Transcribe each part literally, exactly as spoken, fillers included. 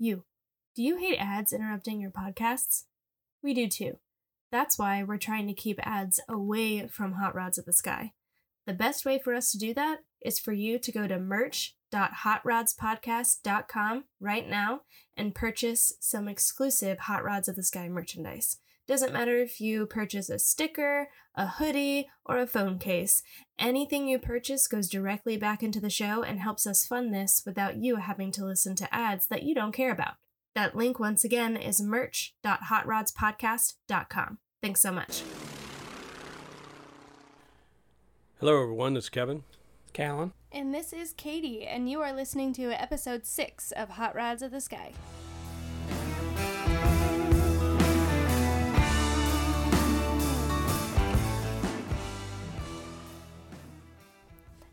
You. Do you hate ads interrupting your podcasts? We do too. That's why we're trying to keep ads away from Hot Rods of the Sky. The best way for us to do that is for you to go to merch dot hot rods podcast dot com right now and purchase some exclusive Hot Rods of the Sky merchandise. Doesn't matter if you purchase a sticker, a hoodie, or a phone case. Anything you purchase goes directly back into the show and helps us fund this without you having to listen to ads that you don't care about. That link, once again, is merch dot hot rods podcast dot com. Thanks so much. Hello, everyone. This is Kevin. Kallin. And this is Katie, and you are listening to episode six of Hot Rods of the Sky.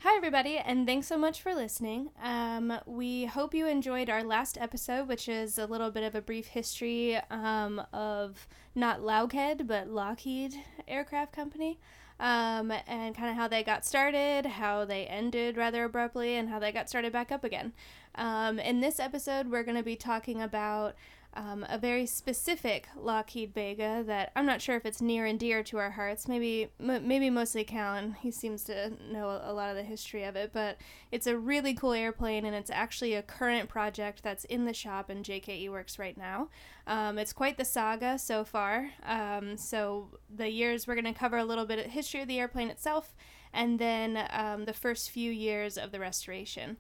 Hi, everybody, and thanks so much for listening. Um, we hope you enjoyed our last episode, which is a little bit of a brief history um, of not Lockheed, but Lockheed Aircraft Company, um, and kind of how they got started, how they ended rather abruptly, and how they got started back up again. Um, in this episode, we're going to be talking about um, a very specific Lockheed Vega that I'm not sure if it's near and dear to our hearts. Maybe m- maybe mostly Kallin. He seems to know a lot of the history of it, but it's a really cool airplane, and it's actually a current project that's in the shop in J K E Works right now. Um, it's quite the saga so far. Um, so the years we're going to cover a little bit of history of the airplane itself, and then um, the first few years of the restoration.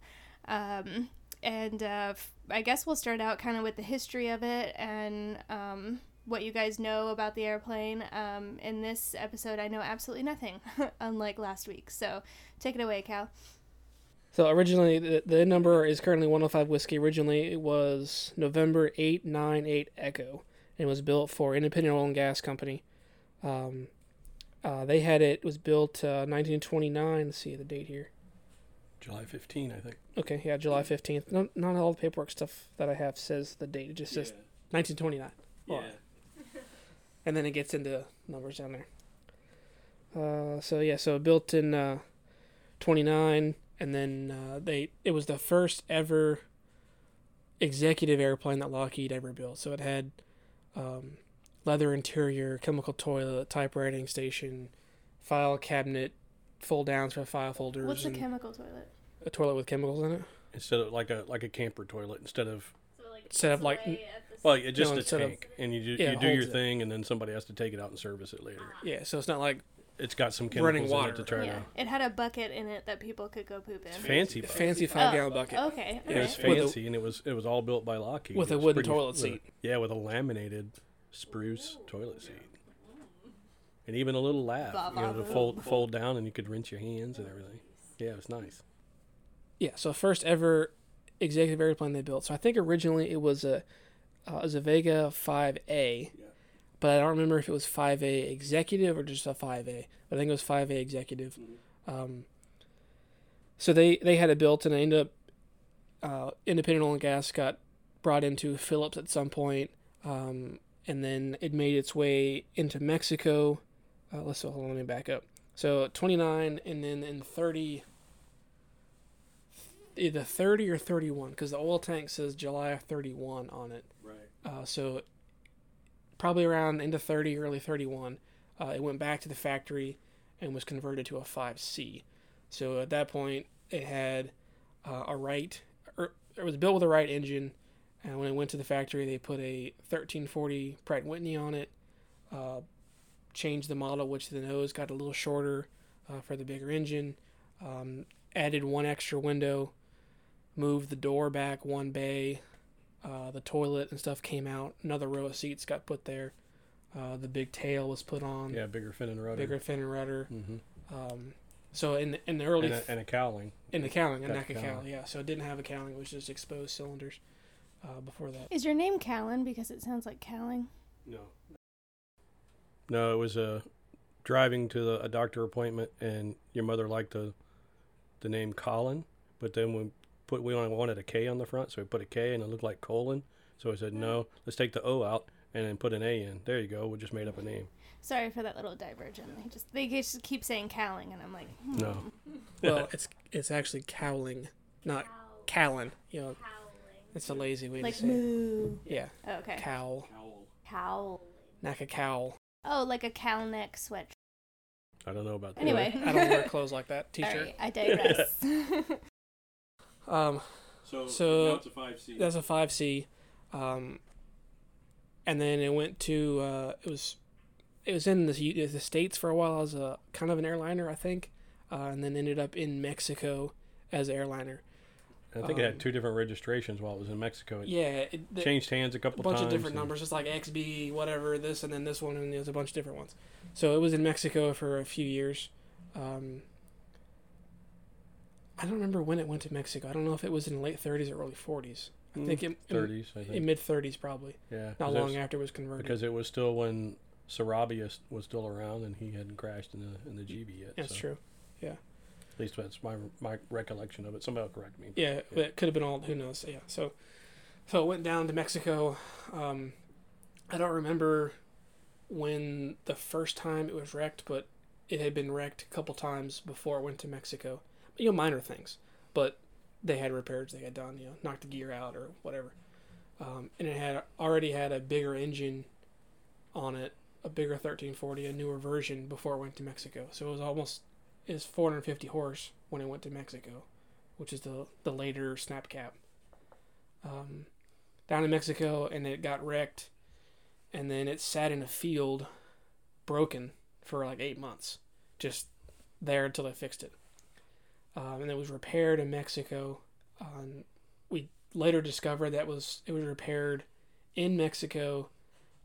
Um, And uh, I guess we'll start out kind of with the history of it and um, what you guys know about the airplane. Um, in this episode, I know absolutely nothing, unlike last week. So take it away, Cal. So originally, the, the number is currently one oh five Whiskey. Originally, it was November eight nine eight Echo, and it was built for Independent Oil and Gas Company. Um, uh, they had it, it was built uh, nineteen twenty-nine. Let's see the date here. July fifteenth, I think. Okay, yeah, July fifteenth. No, not all the paperwork stuff that I have says the date. It just says yeah. nineteen twenty-nine. Yeah. Right. And then it gets into numbers down there. Uh, so, yeah, so built in uh, twenty-nine, and then uh, they it was the first ever executive airplane that Lockheed ever built. So it had um, leather interior, chemical toilet, typewriting station, file cabinet, fold downs for file folders. What's a chemical toilet? A toilet with chemicals in it. Instead of like a like a camper toilet, instead of so like instead of like well, it's just no, a tank, of, and you do yeah, you do your thing, it. and then somebody has to take it out and service it later. Ah. Yeah, so it's not like it's got some chemicals running water in it to turn yeah. on. It had a bucket in it that people could go poop in. It's fancy, bucket. fancy five oh. gallon bucket. Okay, yeah, it was right. fancy, a, and it was it was all built by Lockheed with a wooden pretty, toilet seat. With, yeah, with a laminated spruce Ooh. toilet seat. And even a little lab, bah, bah, you know, to fold, fold down, and you could rinse your hands and everything. Yeah, it was nice. Yeah, so first ever executive airplane they built. So I think originally it was a uh, it was a Vega five A, yeah. but I don't remember if it was five A executive or just a five A. I think it was five A executive. Mm-hmm. Um, so they, they had it built, and they ended up uh, Independent Oil and Gas got brought into Phillips at some point, um, and then it made its way into Mexico. Uh, let's hold on, let me back up. So twenty-nine, and then in thirty, either thirty or thirty-one, because the oil tank says July thirty-first on it. Right. Uh, so probably around into thirty, early thirty-one, uh, it went back to the factory and was converted to a five C. So at that point, it had uh, a Wright, or it was built with a Wright engine, and when it went to the factory, they put a thirteen forty Pratt and Whitney on it. Uh, changed the model, which the nose got a little shorter uh, for the bigger engine, um, added one extra window, moved the door back one bay, uh, the toilet and stuff came out, another row of seats got put there, uh, the big tail was put on. Yeah, bigger fin and rudder. Bigger fin and rudder. Mm-hmm. Um, so in the, in the early... And a, and a cowling. In the cowling, a NACA cowling, yeah. So it didn't have a cowling, it was just exposed cylinders uh, before that. Is your name Kallin because it sounds like cowling? No. No, it was uh, driving to the, a doctor appointment, and your mother liked the the name Kallin, but then we put we only wanted a K on the front, so we put a K, and it looked like colon. So I said, no, let's take the O out and then put an A in. There you go. We just made up a name. Sorry for that little divergent. They just they just keep saying Kallin, and I'm like, hmm. no. Well, it's it's actually cowling, not Cow- Kallin. You know, Cowling. It's a lazy way like to say moo. It. Yeah. Oh, okay. Cowl. Cowl. Cowl. N A C A cowl. Oh, like a cowl neck sweatshirt. I don't know about that. Anyway. I don't wear clothes like that. T-shirt. All right, I digress. um, so, so now it's a five C. That's a five C. Um, and then it went to, uh, it was it was in the, the States for a while as a kind of an airliner, I think, uh, and then ended up in Mexico as an airliner. I think um, it had two different registrations while it was in Mexico. It yeah. It, it changed hands a couple times. A bunch times of different numbers. It's like X B, whatever, this, and then this one, and there's a bunch of different ones. So it was in Mexico for a few years. Um, I don't remember when it went to Mexico. I don't know if it was in late thirties or early forties. I mm, think it... thirties, in, I think. In mid-thirties, probably. Yeah. Not long was, after it was converted. Because it was still when Sarabia was still around, and he hadn't crashed in the, in the G B yet. That's so. True. Yeah. At least that's my my recollection of it. Somebody will correct me. Yeah, yeah. It could have been all, who knows. Yeah, so so it went down to Mexico. Um, I don't remember when the first time it was wrecked, but it had been wrecked a couple times before it went to Mexico. You know, minor things. But they had repairs they had done, you know, knocked the gear out or whatever. Um, and it had already had a bigger engine on it, a bigger thirteen forty, a newer version before it went to Mexico. So it was almost... is four hundred fifty horse when it went to Mexico, which is the the later snap cap. Um, down in Mexico, and it got wrecked, and then it sat in a field, broken, for like eight months, just there until they fixed it. Um, and it was repaired in Mexico. Um, we later discovered that was it was repaired in Mexico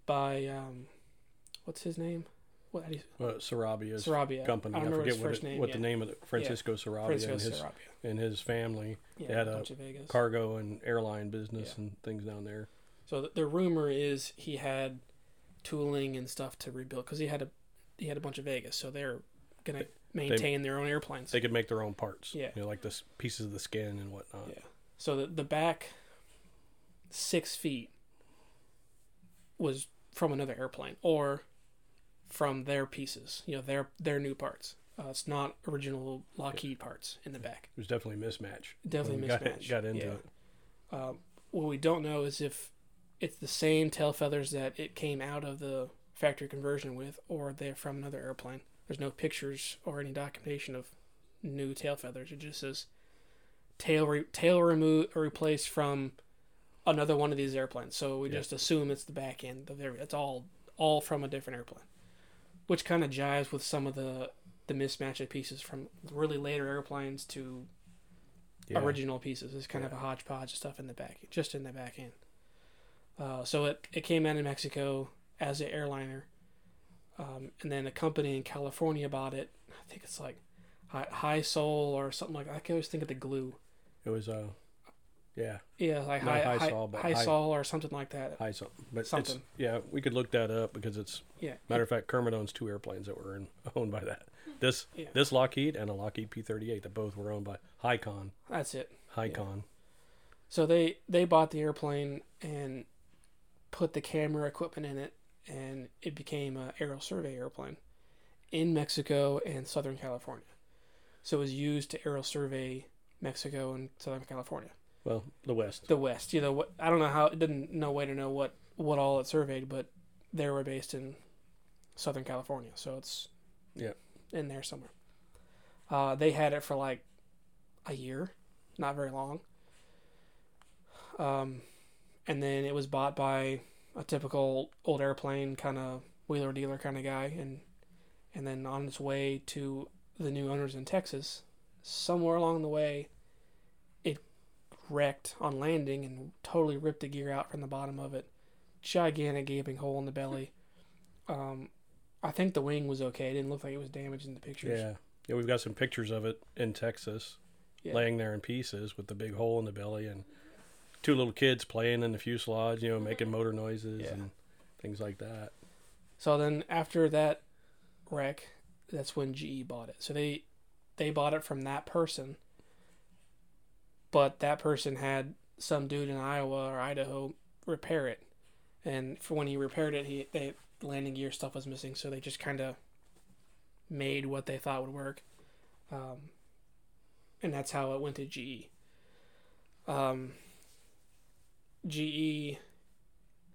by um, what's his name? What how do you well, Sarabia's Sarabia. Company. I, I forget what, it, name, what yeah. the name of it, Francisco yeah. Sarabia Francisco and his Sarabia. and his family. Yeah, they had a, a cargo and airline business yeah. and things down there. So the, the rumor is he had tooling and stuff to rebuild because he had a he had a bunch of Vegas. So they're gonna they, maintain they, their own airplanes. They could make their own parts. Yeah, you know, like the pieces of the skin and whatnot. Yeah. So the the back six feet was from another airplane or. From their pieces, you know, their their new parts. Uh, it's not original Lockheed yeah. parts in the back. It was definitely a mismatch. Definitely mismatch. Got, got into yeah. it. Um, what we don't know is if it's the same tail feathers that it came out of the factory conversion with, or they're from another airplane. There's no pictures or any documentation of new tail feathers. It just says tail re- tail removed or replaced from another one of these airplanes. So we yeah. just assume it's the back end of every. It's all all from a different airplane. Which kind of jives with some of the, the mismatched pieces from really later airplanes to yeah. original pieces. It's kind yeah. of a hodgepodge of stuff in the back, just in the back end. Uh, so it, it came out of Mexico as an airliner. Um, and then a company in California bought it. I think it's like High, High Sol or something like that. I can always think of the glue. It was, uh, yeah. Yeah, like Not High, high, Sol, but high, high Sol or something like that. High Sol. But something. It's, yeah, we could look that up because it's... Yeah. Matter of fact, Kermit owns two airplanes that were in, owned by that. This yeah. this Lockheed and a Lockheed P thirty-eight that both were owned by Hycon. That's it. Hycon. Yeah. So they, they bought the airplane and put the camera equipment in it, and it became an aerial survey airplane in Mexico and Southern California. So it was used to aerial survey Mexico and Southern California. Well, the West. The West. You know, I don't know how, it didn't no way to know what, what all it surveyed, but they were based in Southern California, so it's yeah in there somewhere. Uh, they had it for like a year, not very long. Um, and then it was bought by a typical old airplane kind of wheeler dealer kind of guy, and and then on its way to the new owners in Texas, somewhere along the way, it wrecked on landing and totally ripped the gear out from the bottom of it. Gigantic gaping hole in the belly. Um, I think the wing was okay. It didn't look like it was damaged in the pictures. Yeah, yeah. We've got some pictures of it in Texas, yeah. laying there in pieces with the big hole in the belly and two little kids playing in the fuselage, you know, making motor noises yeah. and things like that. So then after that wreck, that's when G E bought it. So they they bought it from that person, but that person had some dude in Iowa or Idaho repair it, and for when he repaired it, he they. landing gear stuff was missing, so they just kind of made what they thought would work, um, and that's how it went to G E. Um, G E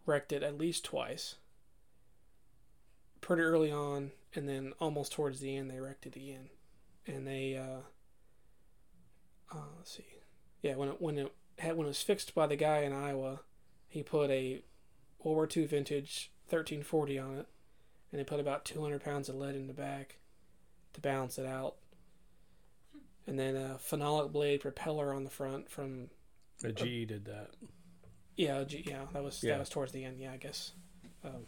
wrecked it at least twice. Pretty early on, and then almost towards the end, they wrecked it again. And they, uh, uh, let's see. Yeah, when it, when it had, when it was fixed by the guy in Iowa, he put a World War Two vintage thirteen forty on it, and they put about two hundred pounds of lead in the back to balance it out. And then a phenolic blade propeller on the front from... The G E did that. Yeah, G, yeah, that was yeah. that was towards the end, yeah, I guess. Um,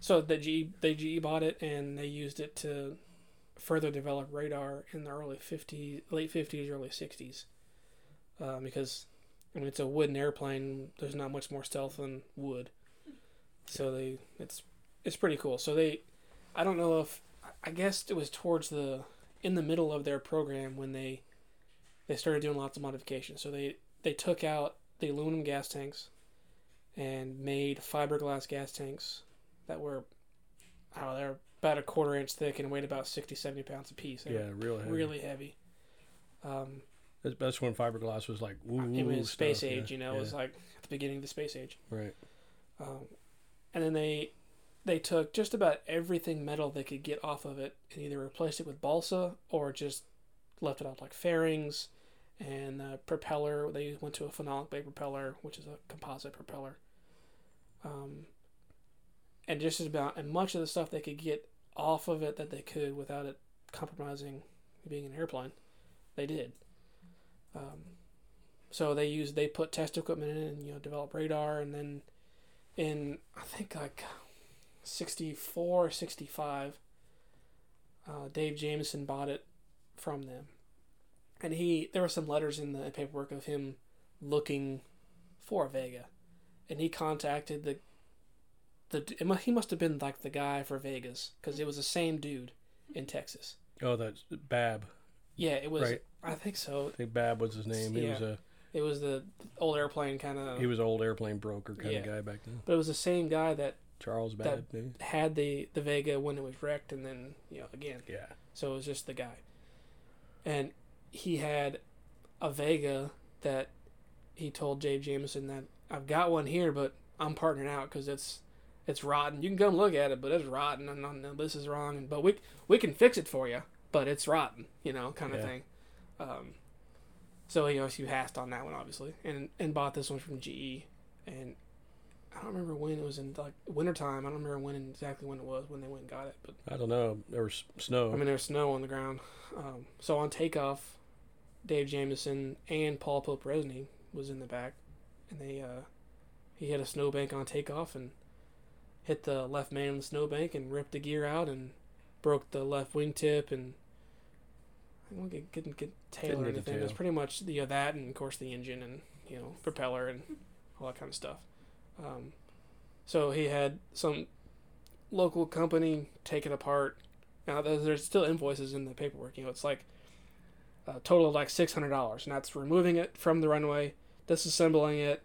so the G E, they G E bought it, and they used it to further develop radar in the early fifties, late fifties, early sixties. Uh, because I mean, it's a wooden airplane. There's not much more stealth than wood. So they, it's it's pretty cool. So they, I don't know if, I guess it was towards the, in the middle of their program when they, they started doing lots of modifications. So they, they took out the aluminum gas tanks and made fiberglass gas tanks that were, I don't know, they're about a quarter inch thick and weighed about sixty, seventy pounds a piece. They yeah, really heavy. Really heavy. Um, That's when fiberglass was like, woo, woo, it was space stuff, age, yeah. you know. Yeah. It was like at the beginning of the space age. Right. Um, and then they they took just about everything metal they could get off of it and either replaced it with balsa or just left it out, like fairings and the propeller. They went to a phenolic blade propeller, which is a composite propeller. Um, and just about and much of the stuff they could get off of it that they could without it compromising being an airplane, they did. Um, so they used, they put test equipment in and, you know, developed radar. And then in, I think like sixty-four, sixty-five, uh, Dave Jameson bought it from them. And he, there were some letters in the paperwork of him looking for a Vega, and he contacted the, the, he must've been like the guy for Vegas, cause it was the same dude in Texas. Oh, that's Bab. Yeah, it was, right. I think so. I think Bab was his name. He yeah. was a. It was the old airplane kind of. He was an old airplane broker kind yeah. of guy back then. But it was the same guy that Charles Bab that yeah. had the, the Vega when it was wrecked, and then you know again. Yeah. So it was just the guy, and he had a Vega that he told Dave Jameson that I've got one here, but I'm partnering out because it's it's rotten. You can come look at it, but it's rotten, and this is wrong. But we we can fix it for you, but it's rotten, you know, kind of yeah. thing. Um, so he obviously hassled on that one, obviously, and and bought this one from G E, and I don't remember when it was in like wintertime. I don't remember when exactly when it was when they went and got it, but I don't know. There was snow. I mean, there was snow on the ground. Um, so on takeoff, Dave Jameson and Paul Poberezny was in the back, and they uh, he hit a snowbank on takeoff and hit the left main on the snowbank and ripped the gear out and broke the left wingtip and. We didn't get, get tail didn't or anything. It was pretty much you know, that, and of course the engine, and you know propeller, and all that kind of stuff. Um, so he had some local company take it apart. Now there's still invoices in the paperwork. You know, it's like a total of like six hundred dollars, and that's removing it from the runway, disassembling it,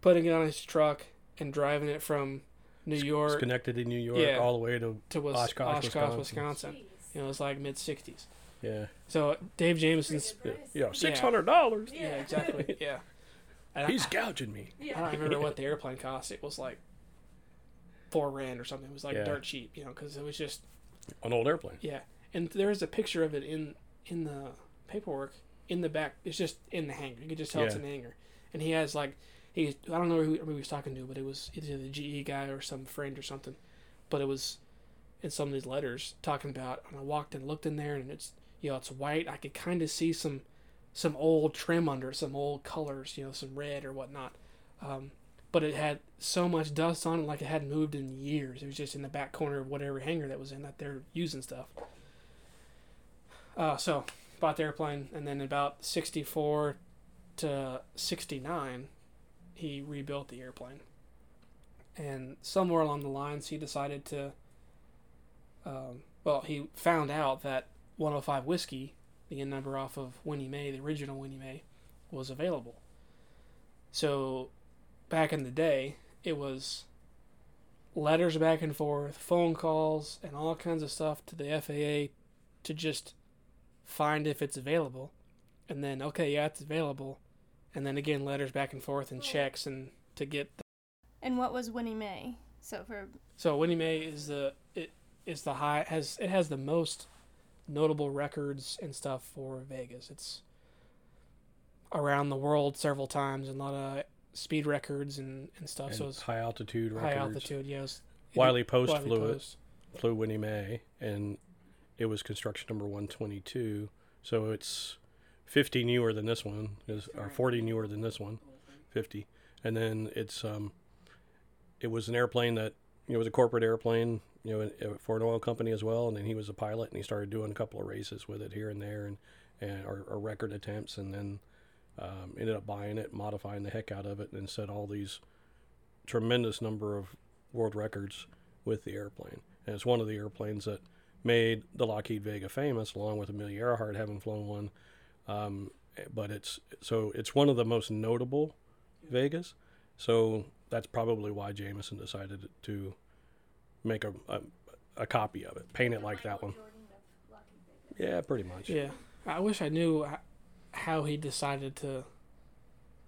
putting it on his truck, and driving it from New it's, York, it's connected to New York, yeah, all the way to, to was, Oshkosh, Oshkosh, Wisconsin. Wisconsin. You know, it was like mid sixties. Yeah. So Dave Jameson's, you know, six hundred dollars. Yeah. yeah, exactly. Yeah. And he's I, gouging me. I don't remember what the airplane cost. It was like four rand or something. It was like yeah. dirt cheap, you know, because it was just an old airplane. Yeah, and there is a picture of it in in the paperwork in the back. It's just in the hangar. You can just tell yeah. it's in the hangar. And he has like he I don't know who, who he was talking to, but it was either the G E guy or some friend or something. But it was in some of these letters talking about. And I walked and looked in there, and it's. You know, it's white. I could kind of see some some old trim under it, some old colors, you know, some red or whatnot. Um, but it had so much dust on it, like it hadn't moved in years. It was just in the back corner of whatever hangar that was in that they're using stuff. Uh, so, bought the airplane, and then about sixty-four to sixty-nine, he rebuilt the airplane. And somewhere along the lines, he decided to... Um, well, he found out that one oh five Whiskey, the end number off of Winnie Mae, the original Winnie Mae, was available. So, back in the day, it was letters back and forth, phone calls, and all kinds of stuff to the F A A to just find if it's available. And then, okay, yeah, it's available. And then again, letters back and forth and checks and to get the... And what was Winnie Mae? So for So Winnie Mae is the it is the high has it has the most notable records and stuff for Vegas. It's around the world several times and a lot of speed records and, and stuff. And so it's high altitude records. High altitude, yes. Wiley Post Wiley flew Post. it flew Winnie Mae, and it was construction number one twenty-two. So it's fifty newer than this one, is or forty newer than this one, fifty. And then it's um, it was an airplane that you know it was a corporate airplane, you know, for an oil company as well. And then he was a pilot, and he started doing a couple of races with it here and there, and and or, or record attempts, and then um, ended up buying it, modifying the heck out of it, and set all these tremendous number of world records with the airplane. And it's one of the airplanes that made the Lockheed Vega famous, along with Amelia Earhart having flown one. Um, but it's so it's one of the most notable Vegas. So that's probably why Jameson decided to make a a, a copy of it, paint it like that one. Yeah, pretty much. Yeah, I wish I knew how he decided to,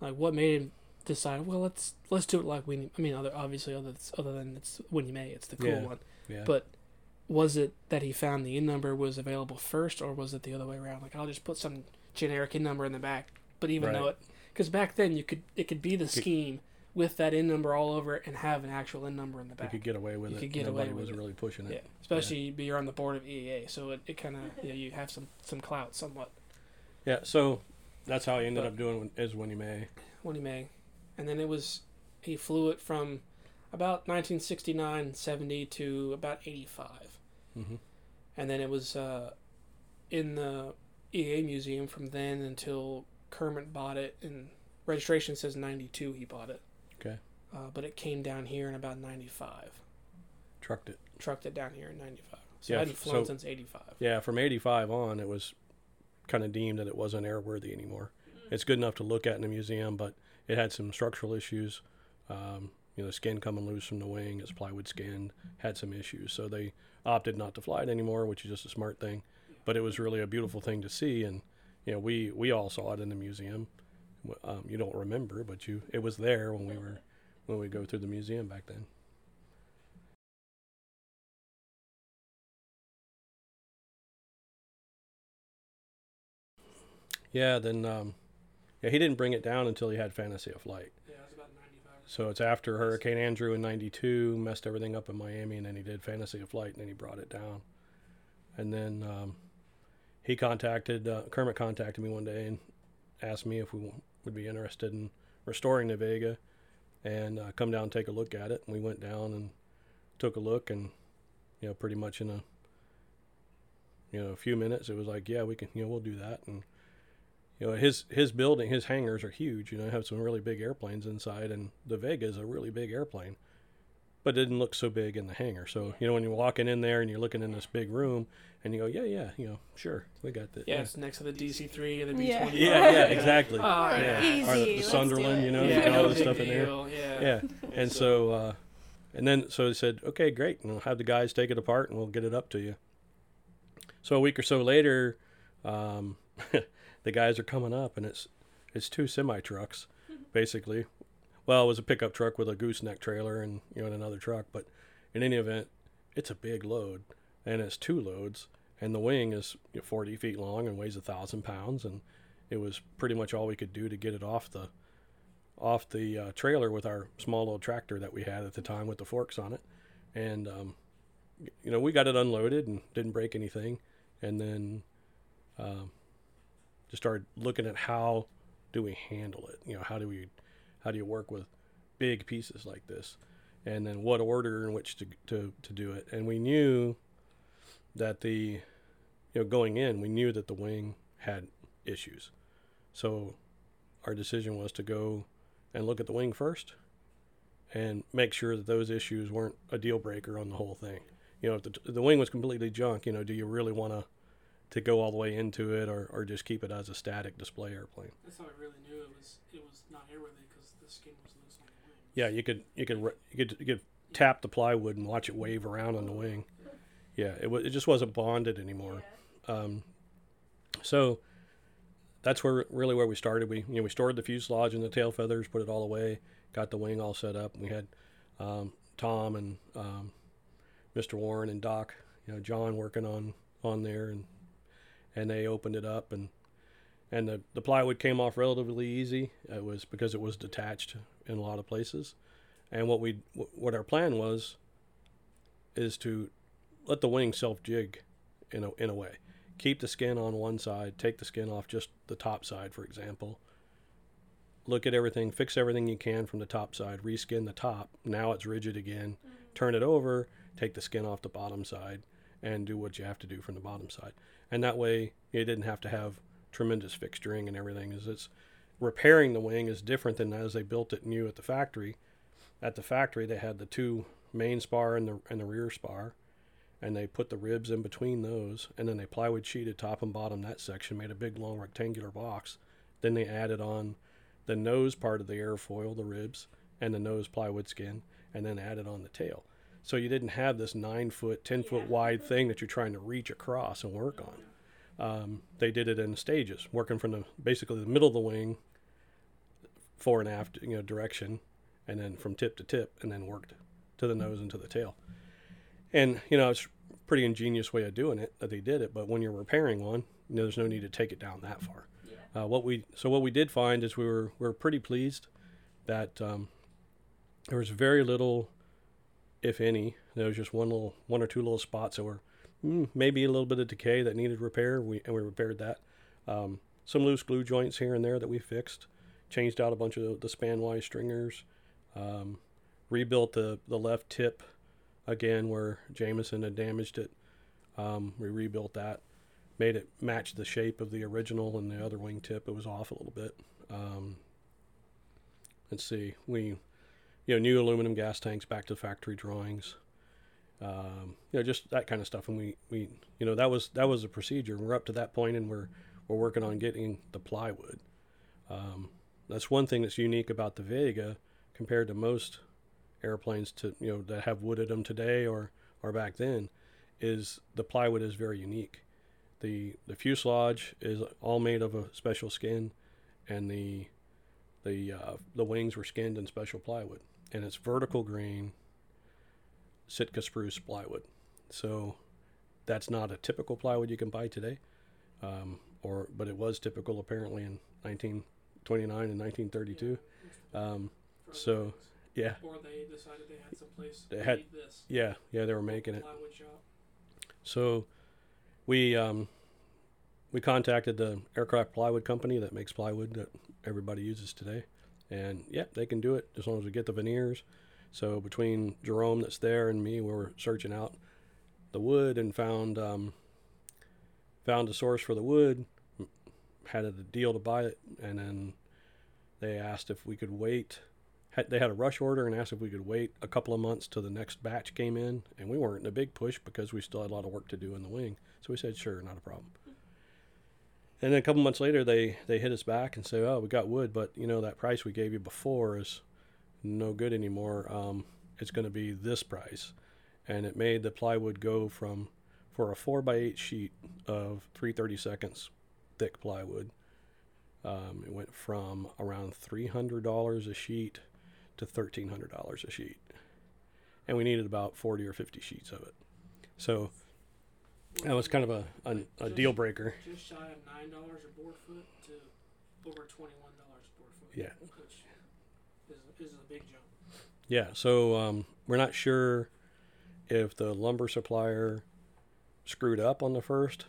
like, what made him decide. Well, let's let's do it like Winnie. I mean, other obviously other other than it's Winnie Mae, it's the cool yeah. one. Yeah. But was it that he found the in number was available first, or was it the other way around? Like, I'll just put some generic in number in the back. But even right. though it, because back then you could, it could be the scheme with that in number all over it and have an actual in number in the back. You could get away with you it. You could get Nobody away with was it. really pushing it. Yeah. Especially yeah. you're on the board of E A A, so it, it kind of you know, you have some, some clout somewhat. Yeah. So that's how he ended but, up doing is Winnie Mae. Winnie Mae, and then it was he flew it from about nineteen sixty-nine seventy to about eighty-five. Mm-hmm. And then it was uh, in the E A museum from then until Kermit bought it, and registration says ninety-two he bought it. Okay. Uh, but it came down here in about ninety-five. Trucked it. Trucked it down here in ninety-five. So yeah, it hadn't flown so, since eighty-five. Yeah, from eighty-five on, it was kind of deemed that it wasn't airworthy anymore. Mm-hmm. It's good enough to look at in a museum, but it had some structural issues. Um, you know, the skin coming loose from the wing, it's plywood skinned, had some issues. So they opted not to fly it anymore, which is just a smart thing. But it was really a beautiful thing to see, and you know, we, we all saw it in the museum. Um, you don't remember, but you it was there when we were when we go through the museum back then. Yeah, then um, yeah, he didn't bring it down until he had Fantasy of Flight. Yeah, it was about ninety-five. So it's after Hurricane Andrew in ninety-two messed everything up in Miami, and then he did Fantasy of Flight, and then he brought it down, and then. Um, He contacted, uh, Kermit contacted me one day and asked me if we would be interested in restoring the Vega and uh, come down and take a look at it. And we went down and took a look, and, you know, pretty much in a, you know, a few minutes, it was like, yeah, we can, you know, we'll do that. And, you know, his, his building, his hangars are huge, you know, have some really big airplanes inside, and the Vega is a really big airplane, but it didn't look so big in the hangar. So, you know, when you're walking in there and you're looking in this big room and you go, yeah, yeah, you know, sure, we got that. Yeah, yeah. It's next to the D C three and the B twenty-five. Yeah, yeah, yeah, exactly. Oh, yeah. Easy. Or the, the Sunderland, you know, yeah, and all this stuff in there. Yeah. yeah. And so, uh, and then, so they said, okay, great. And we'll have the guys take it apart and we'll get it up to you. So a week or so later, um, the guys are coming up, and it's, it's two semi trucks basically. Well, it was a pickup truck with a gooseneck trailer and, you know, and another truck. But in any event, it's a big load, and it's two loads, and the wing is you know, forty feet long and weighs a thousand pounds. And it was pretty much all we could do to get it off the off the uh, trailer with our small little tractor that we had at the time with the forks on it. And um, you know, we got it unloaded and didn't break anything. And then um, just started looking at how do we handle it? You know, how do we How do you work with big pieces like this? And then what order in which to, to, to do it? And we knew that the, you know, going in, we knew that the wing had issues. So our decision was to go and look at the wing first and make sure that those issues weren't a deal breaker on the whole thing. You know, if the, the wing was completely junk, you know, do you really want to to go all the way into it, or, or just keep it as a static display airplane? That's how I really knew it was it was not airworthy, because the skin was loose on the wing. Yeah, you could you could you could you could tap the plywood and watch it wave around on the wing. Yeah, it w- it just wasn't bonded anymore. Yeah. Um, so that's where really where we started. We you know we stored the fuselage and the tail feathers, put it all away, got the wing all set up. And we had um, Tom and um, Mister Warren and Doc, you know, John working on, on there, and and they opened it up, and and the, the plywood came off relatively easy. It was because it was detached in a lot of places. And what we what our plan was is to let the wing self jig in a in a way. Keep the skin on one side, take the skin off just the top side, for example. Look at everything, fix everything you can from the top side, reskin the top. Now it's rigid again. Mm-hmm. Turn it over, take the skin off the bottom side, and do what you have to do from the bottom side. And that way you didn't have to have tremendous fixturing and everything. Is it's repairing the wing is different than as they built it new at the factory. At the factory, they had the two main spar and the and the rear spar, and they put the ribs in between those, and then they plywood sheeted top and bottom that section, made a big long rectangular box. Then they added on the nose part of the airfoil, the ribs, and the nose plywood skin, and then added on the tail. So you didn't have this nine-foot, ten-foot yeah. wide thing that you're trying to reach across and work on. Um, they did it in stages, working from the basically the middle of the wing, fore and aft, you know, direction, and then from tip to tip, and then worked to the nose and to the tail. And, you know, it's a pretty ingenious way of doing it that they did it, but when you're repairing one, you know, there's no need to take it down that far. Yeah. Uh, what we So what we did find is we were, we were pretty pleased that um, there was very little, if any, there was just one little, one or two little spots that were mm, maybe a little bit of decay that needed repair, we and we repaired that. Um, some loose glue joints here and there that we fixed, changed out a bunch of the span-wise stringers, um, rebuilt the, the left tip again where Jameson had damaged it. Um, we rebuilt that, made it match the shape of the original and the other wing tip. It was off a little bit. Um, let's see, we... You know, new aluminum gas tanks back to factory drawings, um, you know, just that kind of stuff. And we, we, you know, that was that was a procedure. We're up to that point, and we're we're working on getting the plywood. Um, that's one thing that's unique about the Vega compared to most airplanes to you know that have wood in them today or or back then, is the plywood is very unique. The the fuselage is all made of a special skin, and the the uh, the wings were skinned in special plywood. And it's vertical grain Sitka spruce plywood. So that's not a typical plywood you can buy today, um, or but it was typical apparently in nineteen twenty-nine and nineteen thirty-two. Yeah. Um, so, yeah. Or they decided they had someplace they to had, made this. Yeah, yeah, they were making it. Plywood shop. So we um, we contacted the Aircraft Plywood Company that makes plywood that everybody uses today. And yeah, they can do it as long as we get the veneers. So between Jerome that's there and me, we were searching out the wood and found um, found a source for the wood, had a deal to buy it, and then they asked if we could wait. Had, they had a rush order and asked if we could wait a couple of months till the next batch came in, and we weren't in a big push because we still had a lot of work to do in the wing. So we said, sure, not a problem. And then a couple months later, they, they hit us back and say, oh, we got wood, but, you know, that price we gave you before is no good anymore. Um, it's going to be this price. And it made the plywood go from, for a four by eight sheet of three thirty-seconds thick plywood, um, it went from around three hundred dollars a sheet to one thousand three hundred dollars a sheet. And we needed about forty or fifty sheets of it. So... That was kind of a, a, a just, deal breaker. Just shy of nine dollars a board foot to over twenty-one dollars a board foot. Yeah, which is, is a big jump. Yeah, so um, we're not sure if the lumber supplier screwed up on the first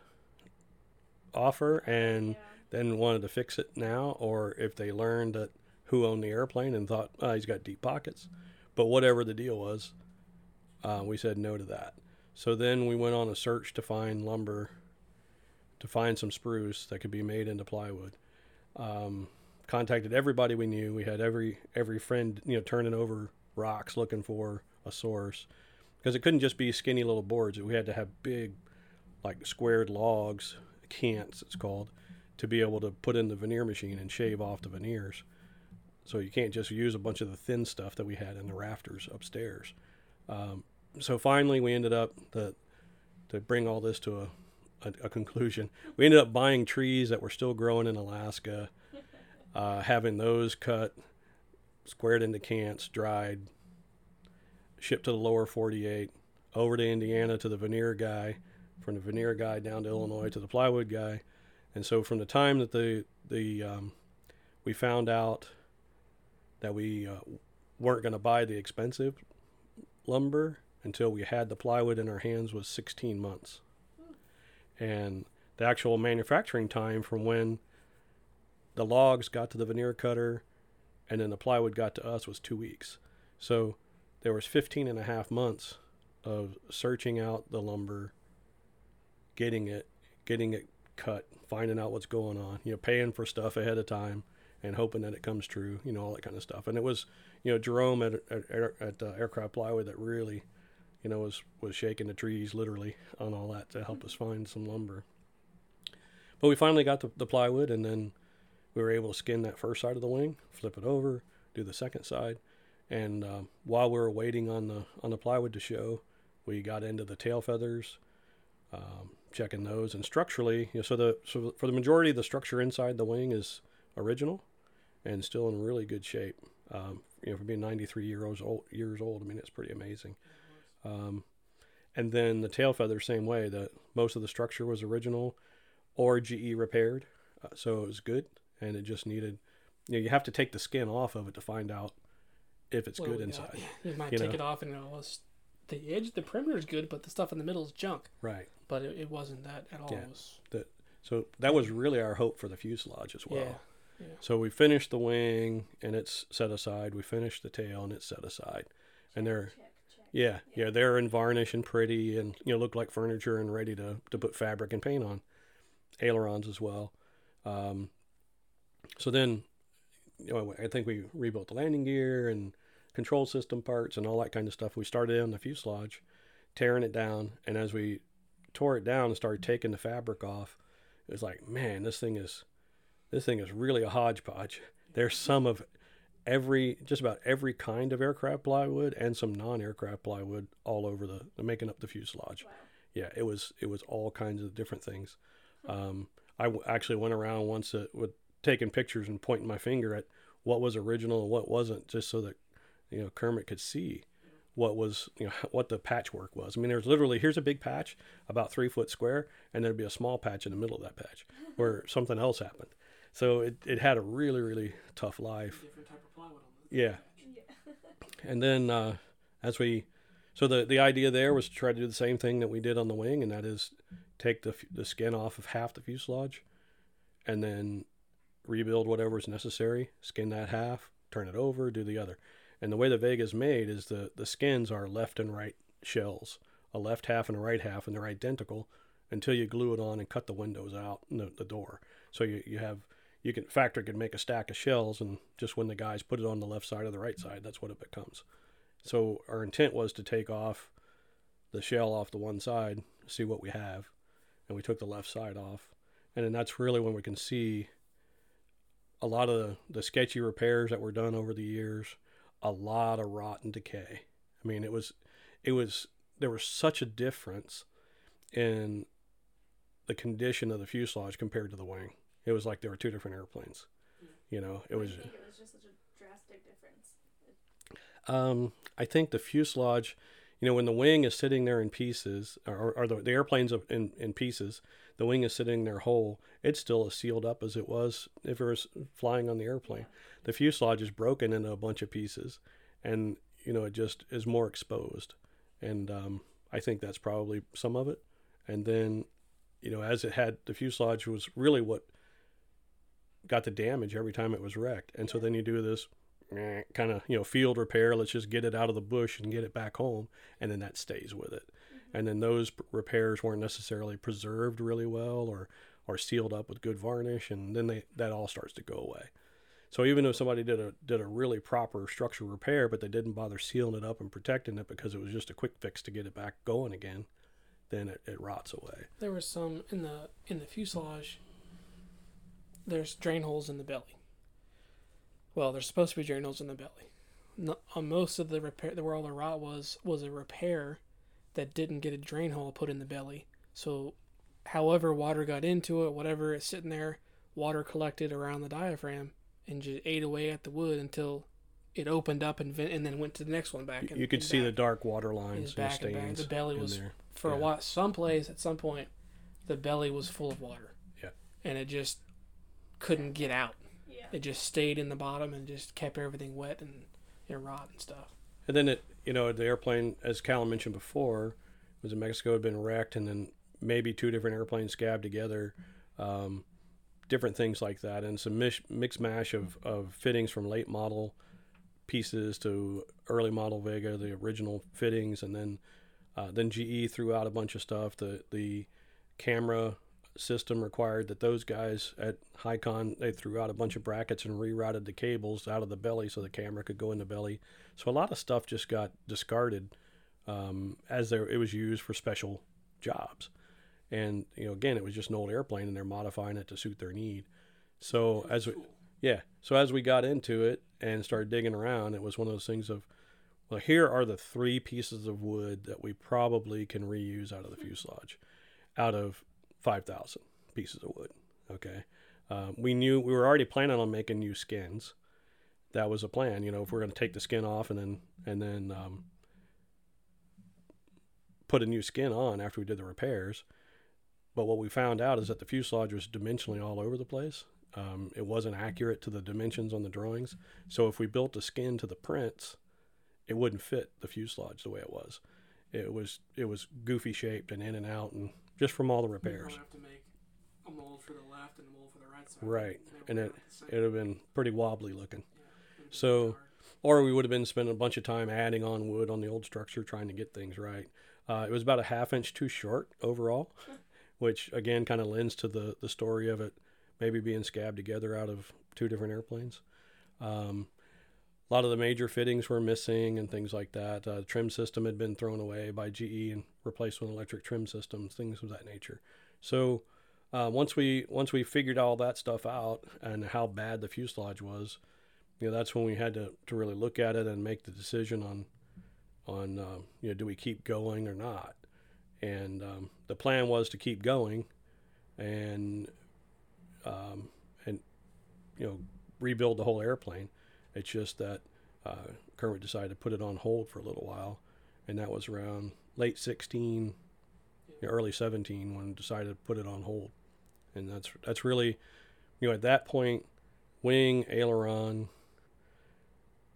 offer and yeah. then wanted to fix it now, or if they learned that who owned the airplane and thought, oh, he's got deep pockets. But whatever the deal was, uh, we said no to that. So then we went on a search to find lumber, to find some spruce that could be made into plywood. Um, contacted everybody we knew. We had every every friend, you know, turning over rocks looking for a source, because it couldn't just be skinny little boards. We had to have big, like squared logs, cants it's called, to be able to put in the veneer machine and shave off the veneers. So you can't just use a bunch of the thin stuff that we had in the rafters upstairs. Um, So finally, we ended up, the, to bring all this to a, a, a conclusion, we ended up buying trees that were still growing in Alaska, uh, having those cut, squared into cants, dried, shipped to the lower forty-eight, over to Indiana to the veneer guy, from the veneer guy down to Illinois to the plywood guy. And so from the time that the, the um, we found out that we uh, weren't going to buy the expensive lumber until we had the plywood in our hands was sixteen months. And the actual manufacturing time from when the logs got to the veneer cutter and then the plywood got to us was two weeks. So there was fifteen and a half months of searching out the lumber, getting it, getting it cut, finding out what's going on, you know, paying for stuff ahead of time and hoping that it comes true, you know, all that kind of stuff. And it was, you know, Jerome at at, at uh, Aircraft Plywood that really, you know, was, was shaking the trees literally on all that to help us find some lumber. But we finally got the, the plywood, and then we were able to skin that first side of the wing, flip it over, do the second side. And um, while we were waiting on the on the plywood to show, we got into the tail feathers, um, checking those. And structurally, you know, so the so for the majority of the structure inside the wing is original and still in really good shape. Um, you know, for being ninety-three years old, years old, I mean, it's pretty amazing. Um, and then the tail feather, same way. The most of the structure was original or G E repaired, uh, so it was good. And it just needed, you know, you have to take the skin off of it to find out if it's well, good inside. You might you take know? it off and it'll, the edge, the perimeter is good, but the stuff in the middle is junk. Right. But it, it wasn't that at all. Yeah. It was, the, so that was really our hope for the fuselage as well. Yeah. Yeah. So we finished the wing and it's set aside. We finished the tail and it's set aside. Check, and they're, check, check. Yeah, yeah, yeah, they're in varnish and pretty and, you know, look like furniture and ready to, to put fabric and paint on. Ailerons as well. Um, So then, you know, I think we rebuilt the landing gear and control system parts and all that kind of stuff. We started on the fuselage, tearing it down. And as we tore it down and started taking the fabric off, it was like, man, this thing is, this thing is really a hodgepodge. There's some of every, just about every kind of aircraft plywood and some non-aircraft plywood all over the, the making up the fuselage. Wow. Yeah, it was, it was all kinds of different things. Um, I w- actually went around once uh, with, taking pictures and pointing my finger at what was original and what wasn't, just so that, you know, Kermit could see what was, you know, what the patchwork was. I mean, there's literally, here's a big patch about three foot square, and there'd be a small patch in the middle of that patch where something else happened. So it, it had a really, really tough life. Different type of plywood on this yeah. yeah. And then uh, as we, so the, the idea there was to try to do the same thing that we did on the wing, and that is take the the skin off of half the fuselage and then rebuild whatever is necessary, skin that half, turn it over, do the other. And the way the Vega is made is the, the skins are left and right shells, a left half and a right half, and they're identical until you glue it on and cut the windows out and the, the door. So you, you have, you can, factory can make a stack of shells, and just when the guys put it on the left side or the right side, that's what it becomes. So our intent was to take off the shell off the one side, see what we have, and we took the left side off. And then that's really when we can see a lot of the, the sketchy repairs that were done over the years, a lot of rot and decay. I mean, it was, it was, there was such a difference in the condition of the fuselage compared to the wing. It was like there were two different airplanes. You know, it was. I think it was just such a drastic difference. Um, I think the fuselage, you know, when the wing is sitting there in pieces, or, or the, the airplane's in, in pieces, the wing is sitting there whole, it's still as sealed up as it was if it was flying on the airplane. The fuselage is broken into a bunch of pieces, and, you know, it just is more exposed. And um, I think that's probably some of it. And then, you know, as it had, the fuselage was really what got the damage every time it was wrecked. And so then you do this kind of, you know, field repair, let's just get it out of the bush and get it back home, and then that stays with it. And then those repairs weren't necessarily preserved really well, or, or sealed up with good varnish, and then they, that all starts to go away. So even though somebody did a did a really proper structural repair, but they didn't bother sealing it up and protecting it because it was just a quick fix to get it back going again, then it, it rots away. There was some in the in the fuselage. There's drain holes in the belly. Well, there's supposed to be drain holes in the belly. No, on most of the repair, where all the rot was was a repair that didn't get a drain hole put in the belly. So however water got into it, whatever is sitting there, water collected around the diaphragm and just ate away at the wood until it opened up and, and then went to the next one back. And, you could and see back. The dark water lines and stains. The belly was there. For yeah. a while, someplace at some point, the belly was full of water. Yeah, and it just couldn't get out. Yeah, it just stayed in the bottom and just kept everything wet and, and rot and stuff. And then it, you know, the airplane, as Kallin mentioned before, was in Mexico, had been wrecked, and then maybe two different airplanes scabbed together. Um, different things like that, and some mix, mix mash of, of fittings from late model pieces to early model Vega, the original fittings, and then uh, then G E threw out a bunch of stuff. The the camera system required that those guys at Hycon, they threw out a bunch of brackets and rerouted the cables out of the belly so the camera could go in the belly. So a lot of stuff just got discarded um, as there it was used for special jobs. And, you know, again, it was just an old airplane, and they're modifying it to suit their need. So as we, yeah, so as we got into it and started digging around, it was one of those things of, well, here are the three pieces of wood that we probably can reuse out of the fuselage, out of five thousand pieces of wood. Okay, um, we knew we were already planning on making new skins. That was a plan, you know, if we're going to take the skin off and then and then um, put a new skin on after we did the repairs. But what we found out is that the fuselage was dimensionally all over the place. Um, it wasn't accurate to the dimensions on the drawings. So if we built a skin to the prints, it wouldn't fit the fuselage the way it was. It was it was goofy shaped and in and out, and just from all the repairs. You have to make a mold for the left and a mold for the right side. Right, and, and it it would have been pretty wobbly looking. Yeah, so, or we would have been spending a bunch of time adding on wood on the old structure trying to get things right. Uh, it was about a half inch too short overall. Which, again, kind of lends to the, the story of it maybe being scabbed together out of two different airplanes. Um, a lot of the major fittings were missing and things like that. Uh, the trim system had been thrown away by G E and replaced with an electric trim system, things of that nature. So uh, once we once we figured all that stuff out and how bad the fuselage was, you know, that's when we had to, to really look at it and make the decision on, on uh, you know, do we keep going or not? And um, the plan was to keep going, and um, and you know rebuild the whole airplane. It's just that uh, Kermit decided to put it on hold for a little while, and that was around late sixteen, early seventeen when he decided to put it on hold. And that's that's really, you know, at that point, wing, aileron,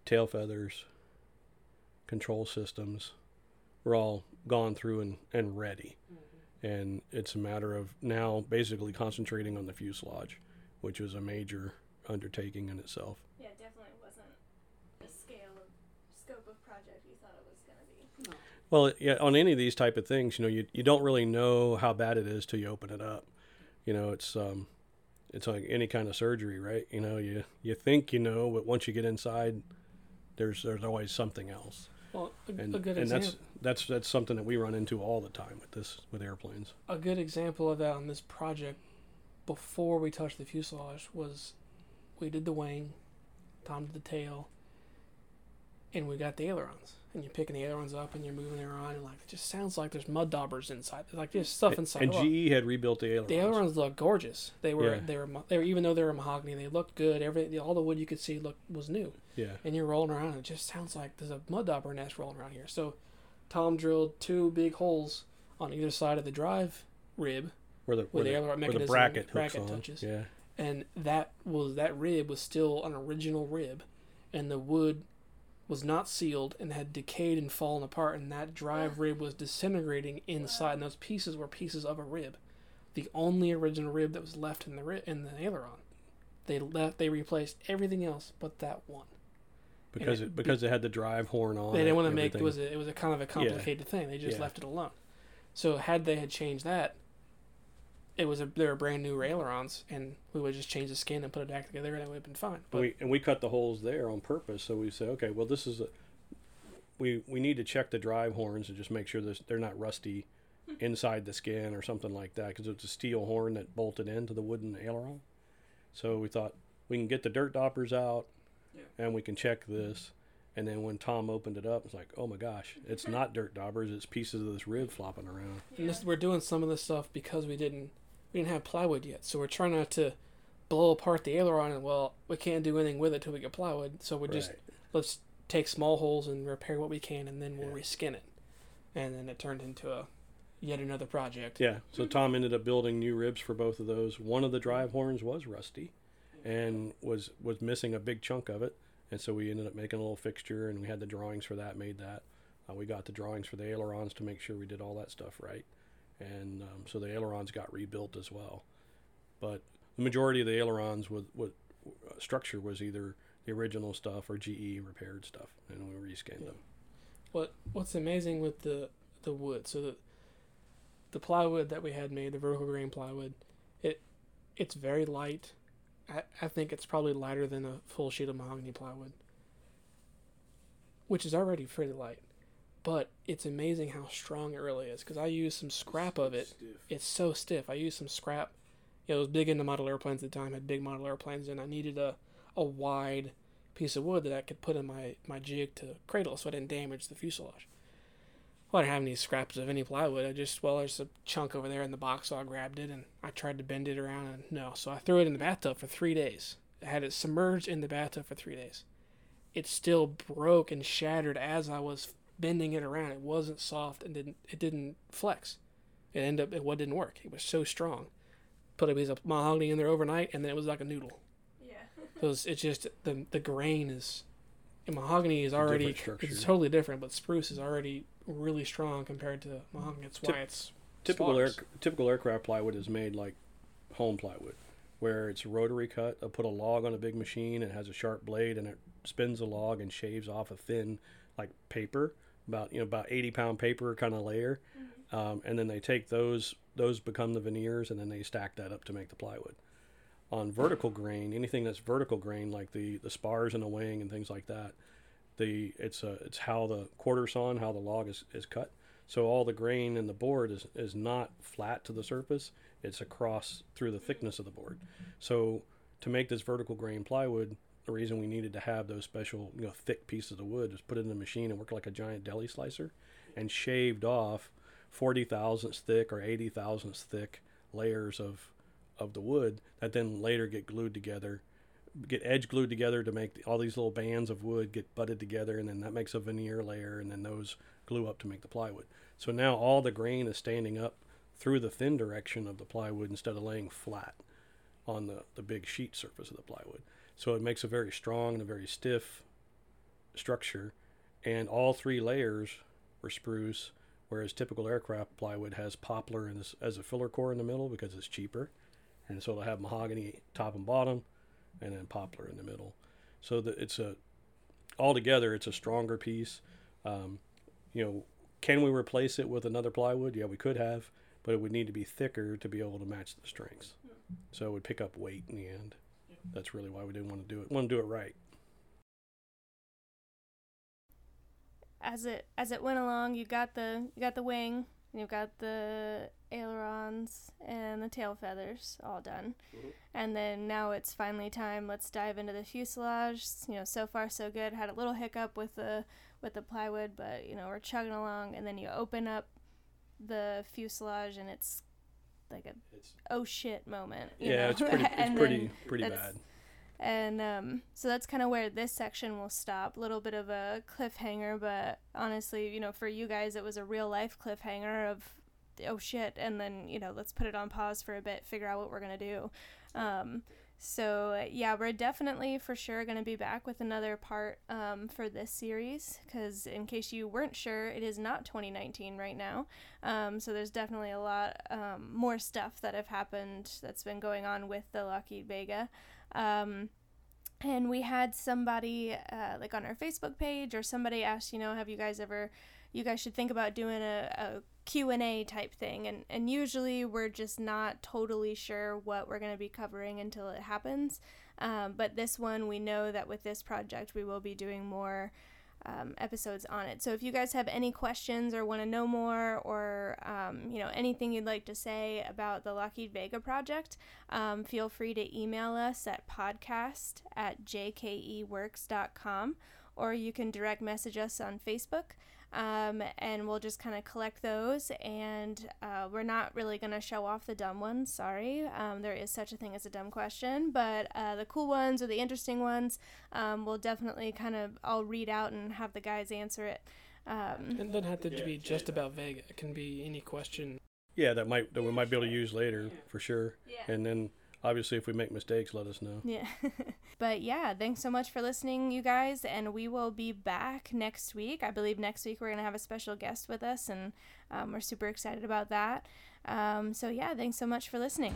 tail feathers, control systems were all gone through and, and ready. Mm-hmm. And it's a matter of now basically concentrating on the fuselage, which was a major undertaking in itself. Yeah, it definitely wasn't the scale of scope of project you thought it was going to be. No. Well, yeah, on any of these type of things, you know, you, you don't really know how bad it is till you open it up. You know, it's um, it's like any kind of surgery, right? You know, you, you think you know, but once you get inside, there's there's always something else. Well, a, and, a good and example. that's that's that's something that we run into all the time with this with airplanes. A good example of that on this project, before we touched the fuselage, was we did the wing, Tom did the tail, and we got the ailerons. And you're picking the ailerons up and you're moving the aileron, and like it just sounds like there's mud daubers inside. Like there's stuff and, inside. And oh, G E had rebuilt the ailerons. The ailerons looked gorgeous. They were, yeah. they were they were even though they were mahogany, they looked good. Everything, all the wood you could see looked was new. Yeah. And you're rolling around, and it just sounds like there's a mud dauber nest rolling around here. So Tom drilled two big holes on either side of the drive rib where the, where the, aileron mechanism, where the bracket, bracket hooks touches. On. Yeah. And that was that rib was still an original rib, and the wood was not sealed and had decayed and fallen apart, and that drive rib was disintegrating inside, and those pieces were pieces of a rib. The only original rib that was left in the rib, in the aileron. They left they replaced everything else but that one. Because it, it because be, it had the drive horn on. They didn't want to make it was a, it was a kind of a complicated yeah. thing. They just yeah. left it alone. So had they had changed that, it was a they were brand new ailerons, and we would just change the skin and put it back together, and it would have been fine. But and we and we cut the holes there on purpose, so we say, okay, well this is a we we need to check the drive horns and just make sure that they're not rusty inside the skin or something like that, because it's a steel horn that bolted into the wooden aileron. So we thought we can get the dirt doppers out, yeah. and we can check this. And then when Tom opened it up, it's like, oh my gosh, it's not dirt daubers; it's pieces of this rib flopping around. Yeah. And this, we're doing some of this stuff because we didn't. We didn't have plywood yet, so we're trying not to blow apart the aileron, and well, we can't do anything with it till we get plywood, so we're right. just let's take small holes and repair what we can, and then we'll yeah. reskin it. And then it turned into a yet another project. Yeah. So Tom ended up building new ribs for both of those. One of the drive horns was rusty and was, was missing a big chunk of it. And so we ended up making a little fixture, and we had the drawings for that, made that. Uh, we got the drawings for the ailerons to make sure we did all that stuff right. And um, so the ailerons got rebuilt as well. But the majority of the ailerons with, with uh, structure was either the original stuff or G E repaired stuff, and we reskinned yeah. them. What What's amazing with the, the wood, so the, the plywood that we had made, the vertical grain plywood, it it's very light. I, I think it's probably lighter than a full sheet of mahogany plywood, which is already pretty light. But it's amazing how strong it really is, because I used some scrap of it. Stiff. It's so stiff. I used some scrap. You know, it was big into model airplanes at the time, had big model airplanes, and I needed a, a wide piece of wood that I could put in my, my jig to cradle so I didn't damage the fuselage. Well, I didn't have any scraps of any plywood. I just, well, there's a chunk over there in the box, so I grabbed it, and I tried to bend it around, and no. So I threw it in the bathtub for three days. I had it submerged in the bathtub for three days. It still broke and shattered as I was bending it around. It wasn't soft and didn't it didn't flex. It ended up it what didn't work. It was so strong. Put a piece of mahogany in there overnight, and then it was like a noodle. Yeah. So it's, it's just the the grain is, and mahogany is already it's totally different, but spruce is already really strong compared to mahogany. That's why Tip, it's typical air, typical aircraft plywood is made like home plywood, where it's rotary cut. I put a log on a big machine and it has a sharp blade, and it spins a log and shaves off a thin like paper. About you know about eighty pound paper kind of layer, mm-hmm. um, and then they take those those become the veneers, and then they stack that up to make the plywood. On vertical grain, anything that's vertical grain like the, the spars in a wing and things like that, the it's a it's how the quarter sawn how the log is, is cut. So all the grain in the board is is not flat to the surface; it's across through the thickness of the board. So to make this vertical grain plywood, the reason we needed to have those special, you know, thick pieces of wood is put it in the machine and work like a giant deli slicer and shaved off forty thousandths thick or eighty thousandths thick layers of of the wood that then later get glued together, get edge glued together to make the, all these little bands of wood get butted together, and then that makes a veneer layer, and then those glue up to make the plywood. So now all the grain is standing up through the thin direction of the plywood instead of laying flat on the, the big sheet surface of the plywood. So it makes a very strong and a very stiff structure, and all three layers were spruce, whereas typical aircraft plywood has poplar in this, as a filler core in the middle because it's cheaper, and so they'll have mahogany top and bottom, and then poplar in the middle. So that it's a altogether it's a stronger piece. Um, you know, can we replace it with another plywood? Yeah, we could have, but it would need to be thicker to be able to match the strengths. So it would pick up weight in the end. That's really why we didn't want to do it. We want to do it right. As it as it went along, you got the you got the wing, and you've got the ailerons and the tail feathers all done, mm-hmm. and then now it's finally time. Let's dive into the fuselage. You know, so far so good. Had a little hiccup with the with the plywood, but you know we're chugging along. And then you open up the fuselage, and it's like a it's, oh shit moment. You yeah, know? it's pretty, it's pretty, pretty bad. And um, so that's kind of where this section will stop. A little bit of a cliffhanger, but honestly, you know, for you guys, it was a real life cliffhanger of oh shit, and then you know, let's put it on pause for a bit, figure out what we're gonna do. Um, so yeah, we're definitely for sure gonna be back with another part um, for this series, because in case you weren't sure, it is not twenty nineteen right now. Um, so there's definitely a lot um, more stuff that have happened that's been going on with the Lockheed Vega. Um, and we had somebody uh, like on our Facebook page, or somebody asked, you know, have you guys ever, you guys should think about doing a, a Q and A type thing, and and usually we're just not totally sure what we're going to be covering until it happens, um, but this one we know that with this project we will be doing more Um, episodes on it. So if you guys have any questions or want to know more, or um, you know, anything you'd like to say about the Lockheed Vega project, um, feel free to email us at podcast at j k e works dot com, or you can direct message us on Facebook, um, and we'll just kind of collect those. And uh, we're not really going to show off the dumb ones, sorry. Um, there is such a thing as a dumb question, but uh, the cool ones or the interesting ones, um, we'll definitely kind of all read out and have the guys answer it. Um, it doesn't have to be just about Vega. It can be any question. Yeah, that might that we might be able to use later for sure. Yeah. And then obviously if we make mistakes, let us know. Yeah. But yeah, thanks so much for listening, you guys, and we will be back next week. I believe next week we're going to have a special guest with us, and um, we're super excited about that. Um, so yeah, thanks so much for listening.